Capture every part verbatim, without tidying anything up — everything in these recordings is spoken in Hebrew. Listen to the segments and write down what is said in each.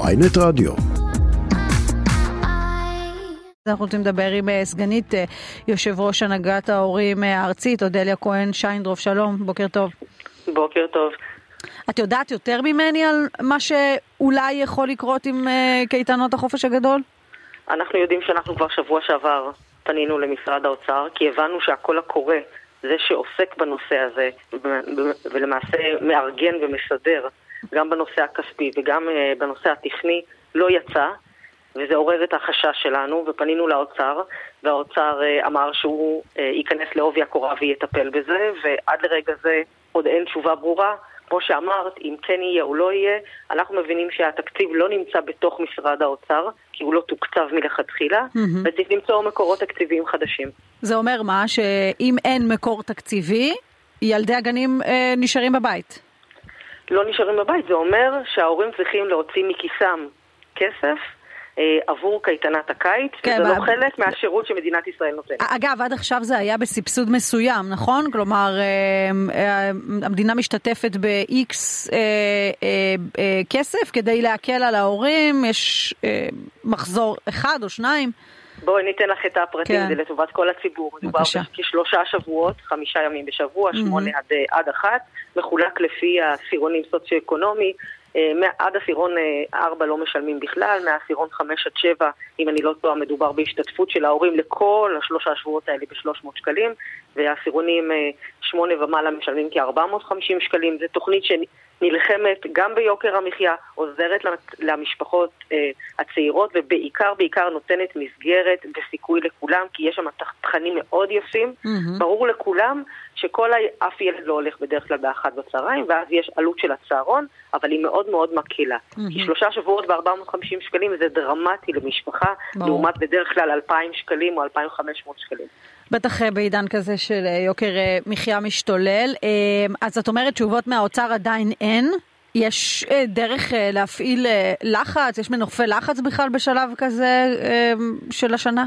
ynet radio. אנחנו רוצים לדבר עם סגנית יושב ראש הנהגת ההורים הארצית, אודליה כהן שיינדרוף. שלום, בוקר טוב. בוקר טוב. את יודעת יותר ממני על מה שאולי יכול לקרות עם קייטנות החופש הגדול? אנחנו יודעים שאנחנו כבר שבוע שעבר פנינו למשרד האוצר, כי הבנו שהכל הקורה, זה שעוסק בנושא הזה, ולמעשה מארגן ומסדר, גם בנושא הכספי וגם בנושא הטכני, לא יצא. וזה עורר את החשש שלנו, ופנינו לאוצר, והאוצר אמר שהוא ייכנס לעובי הקורה ויטפל בזה, ועד לרגע זה עוד אין תשובה ברורה. כמו שאמרת, אם כן יהיה או לא יהיה, אנחנו מבינים שהתקציב לא נמצא בתוך משרד האוצר, כי הוא לא תוקצב מלכתחילה, mm-hmm. וצריך למצוא מקורות תקציביים חדשים. זה אומר מה? שאם אין מקור תקציבי, ילדי הגנים אה, נשארים בבית? לא נשארים בבית, זה אומר שההורים צריכים להוציא מכיסם כסף, עבור קייטנת הקיץ, כן, וזה ב... לא חלק מהשירות שמדינת ישראל נותנת. אגב, עד עכשיו זה היה בסבסוד מסוים, נכון? כלומר, המדינה משתתפת ב-X כסף כדי להקל על ההורים, יש מחזור אחד או שניים. בואי ניתן לך את הפרטים, כן. זה לטובת כל הציבור. מדובר כשלושה שבועות, חמישה ימים בשבוע, mm-hmm. שמונה עד, עד אחת, מחולק לפי העשירונים סוציו-אקונומי, עד עשירון ארבע לא משלמים בכלל, מהעשירון חמש עד שבע, אם אני לא טועה, מדובר בהשתתפות של ההורים לכל השלושה השבועות האלה ב-שלוש מאות שקלים, והעשירונים שמונה ומעלה משלמים כ-ארבע מאות וחמישים שקלים. זו תוכנית שנלחמת גם ביוקר המחיה, עוזרת למשפחות הצעירות, ובעיקר בעיקר נותנת מסגרת וסיכוי לכולם, כי יש שם תכנים מאוד יפים. Mm-hmm. ברור לכולם שכל אף ילד לא הולך בדרך כלל באחת בצהריים, ואז יש עלות של הצהרון, אבל היא מאוד מאוד מקהילה. כי שלושה שבועות ב-ארבע מאות וחמישים שקלים זה דרמטי למשפחה, לעומת בדרך כלל אלפיים שקלים או אלפיים וחמש מאות שקלים. בטח בעידן כזה של יוקר מחיה משתולל. אז את אומרת, תשובות מהאוצר עדיין אין? יש דרך להפעיל לחץ? יש מנופי לחץ בכלל בשלב כזה של השנה?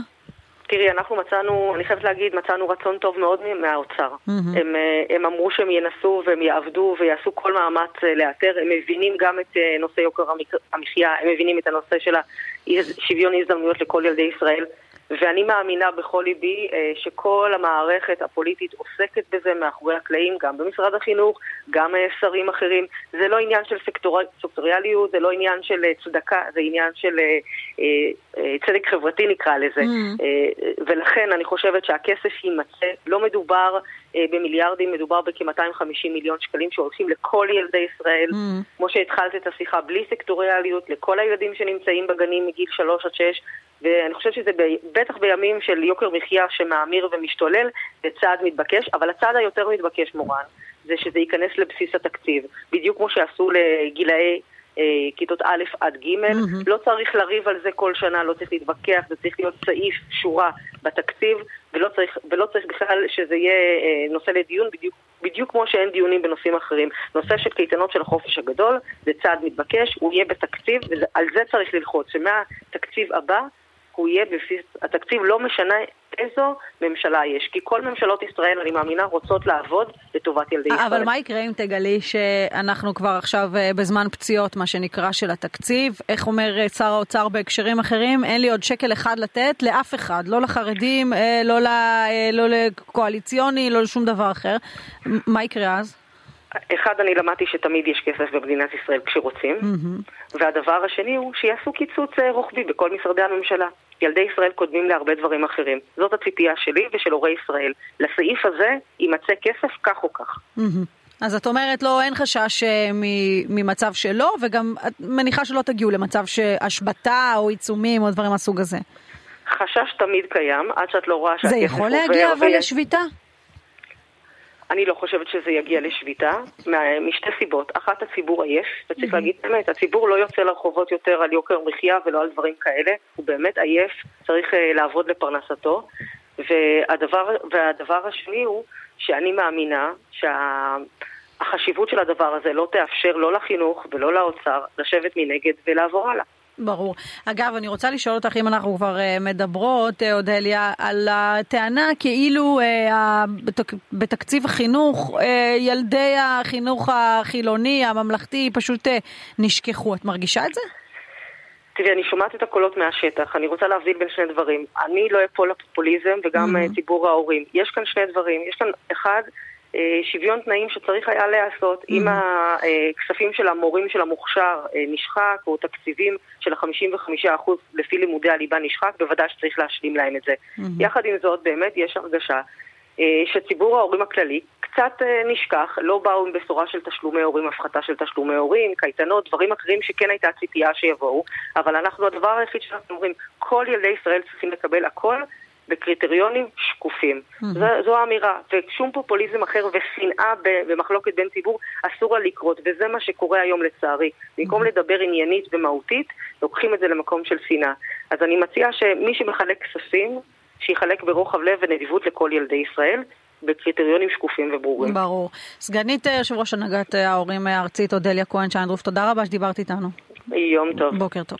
תראי, אנחנו מצאנו, אני חייבת להגיד, מצאנו רצון טוב מאוד מהאוצר. Mm-hmm. הם, הם אמרו שהם ינסו והם יעבדו ויעשו כל מאמץ לאתר. הם מבינים גם את נושא יוקר המחיה, הם מבינים את הנושא של שוויון הזדמנויות לכל ילדי ישראל. ואני מאמינה בכל ליבי שכל המערכת הפוליטית עוסקת בזה מאחורי הקלעים, גם במשרד החינוך, גם שרים אחרים. זה לא עניין של סקטוריאליות, זה לא עניין של צדקה, זה עניין של צדק חברתי נקרא לזה. ולכן אני חושבת שהכסף יימצא. לא מדובר במיליארדים, מדובר בכ-מאתיים וחמישים מיליון שקלים שהולכים לכל ילדי ישראל. כמו שהתחלת את השיחה, בלי סקטוריאליות, לכל הילדים שנמצאים בגנים מגיל שלוש עד שש, ואני חושבת שזה בטח בימים של יוקר מחיה שמאמיר ומשתולל, זה צעד מתבקש, אבל הצעד היותר מתבקש, מורן, זה שזה ייכנס לבסיס התקציב, בדיוק כמו שעשו לגילאי אה, כיתות א' עד ג'. mm-hmm. לא צריך לריב על זה כל שנה, לא צריך להתווכח, זה צריך להיות סעיף שורה בתקציב, ולא צריך, ולא צריך בכלל שזה יהיה אה, נושא לדיון, בדיוק, בדיוק כמו שאין דיונים בנושאים אחרים. נושא של קייטנות של החופש הגדול, זה צעד מתבקש, הוא יהיה בתקציב, ועל זה צריך ללחוץ, שמהתקציב הבא, הוא יהיה בפיס, התקציב לא משנה איזו ממשלה יש, כי כל ממשלות ישראל, אני מאמינה, רוצות לעבוד לטובת ילדי ישראל. אבל מה יקרה אם תגלי שאנחנו כבר עכשיו בזמן פציעות, מה שנקרא, של התקציב? איך אומר שר האוצר בהקשרים אחרים? אין לי עוד שקל אחד לתת לאף אחד, לא לחרדים, לא, לא, לא לקואליציוני, לא לשום דבר אחר. מה יקרה אז? אחד, אני למדתי שתמיד יש כסף במדינת ישראל כשרוצים, mm-hmm. והדבר השני הוא שיעשו קיצוץ רוחבי בכל משרדי הממשלה. ילדי ישראל קודמים להרבה דברים אחרים. זאת הציפייה שלי ושל הורי ישראל. לסעיף הזה יימצא כסף כך או כך. Mm-hmm. אז את אומרת, לא, אין חשש ממצב שלא, וגם את מניחה שלא תגיעו למצב שהשבטה או עיצומים או דברים מהסוג הזה. חשש תמיד קיים, עד שאת לא רואה שהכסף עובר. זה יכול להגיע אבל ו... לשביטה? אני לא חושבת שזה יגיע לשביתה, משתי סיבות. אחת, הציבור עייף, וצריך להגיד באמת, הציבור לא יוצא לרחובות יותר על יוקר מחיה ולא על דברים כאלה, הוא באמת עייף, צריך לעבוד לפרנסתו. והדבר, והדבר השני הוא שאני מאמינה שהחשיבות של הדבר הזה לא תאפשר לא לחינוך ולא לאוצר לשבת מנגד ולעבור הלאה. ברור. אגב, אני רוצה לשאול אותך, אם אנחנו כבר מדברות, אודליה, על הטענה כאילו בתקציב החינוך, ילדי החינוך החילוני, הממלכתי, פשוט נשכחו. את מרגישה את זה? תראי, אני שומעת את הקולות מהשטח, אני רוצה להבדיל בין שני דברים. אני לא אפול לפופוליזם וגם mm-hmm. ציבור ההורים. יש כאן שני דברים, יש כאן אחד, שוויון תנאים שצריך היה לעשות, mm-hmm. אם הכספים של המורים של המוכשר נשחק, או תקציבים של ה-חמישים וחמישה אחוז לפי לימודי הליבה נשחק, בוודאי שצריך להשלים להם את זה. Mm-hmm. יחד עם זאת, באמת יש הרגשה שציבור ההורים הכללי קצת נשכח, לא באו עם בשורה של תשלומי הורים, הפחתה של תשלומי הורים, קייטנות, דברים אחרים שכן הייתה ציפייה שיבואו, אבל אנחנו, הדבר היחיד שאנחנו אומרים, כל ילדי ישראל צריכים לקבל הכל, בקריטריונים שקופים. זו האמירה, ושום פופוליזם אחר ושנאה במחלוקת בין ציבור אסורה לקרות, וזה מה שקורה היום לצערי. במקום לדבר עניינית ומהותית, לוקחים את זה למקום של שנאה. אז אני מציעה שמי שמחלק כספים, שיחלק ברוחב לב ונדיבות לכל ילדי ישראל, בקריטריונים שקופים וברורים. ברור. סגנית יושב ראש הנהגת ההורים הארצית, אודליה כהן שיינדרוף, תודה רבה שדיברת איתנו. יום טוב. בוקר טוב.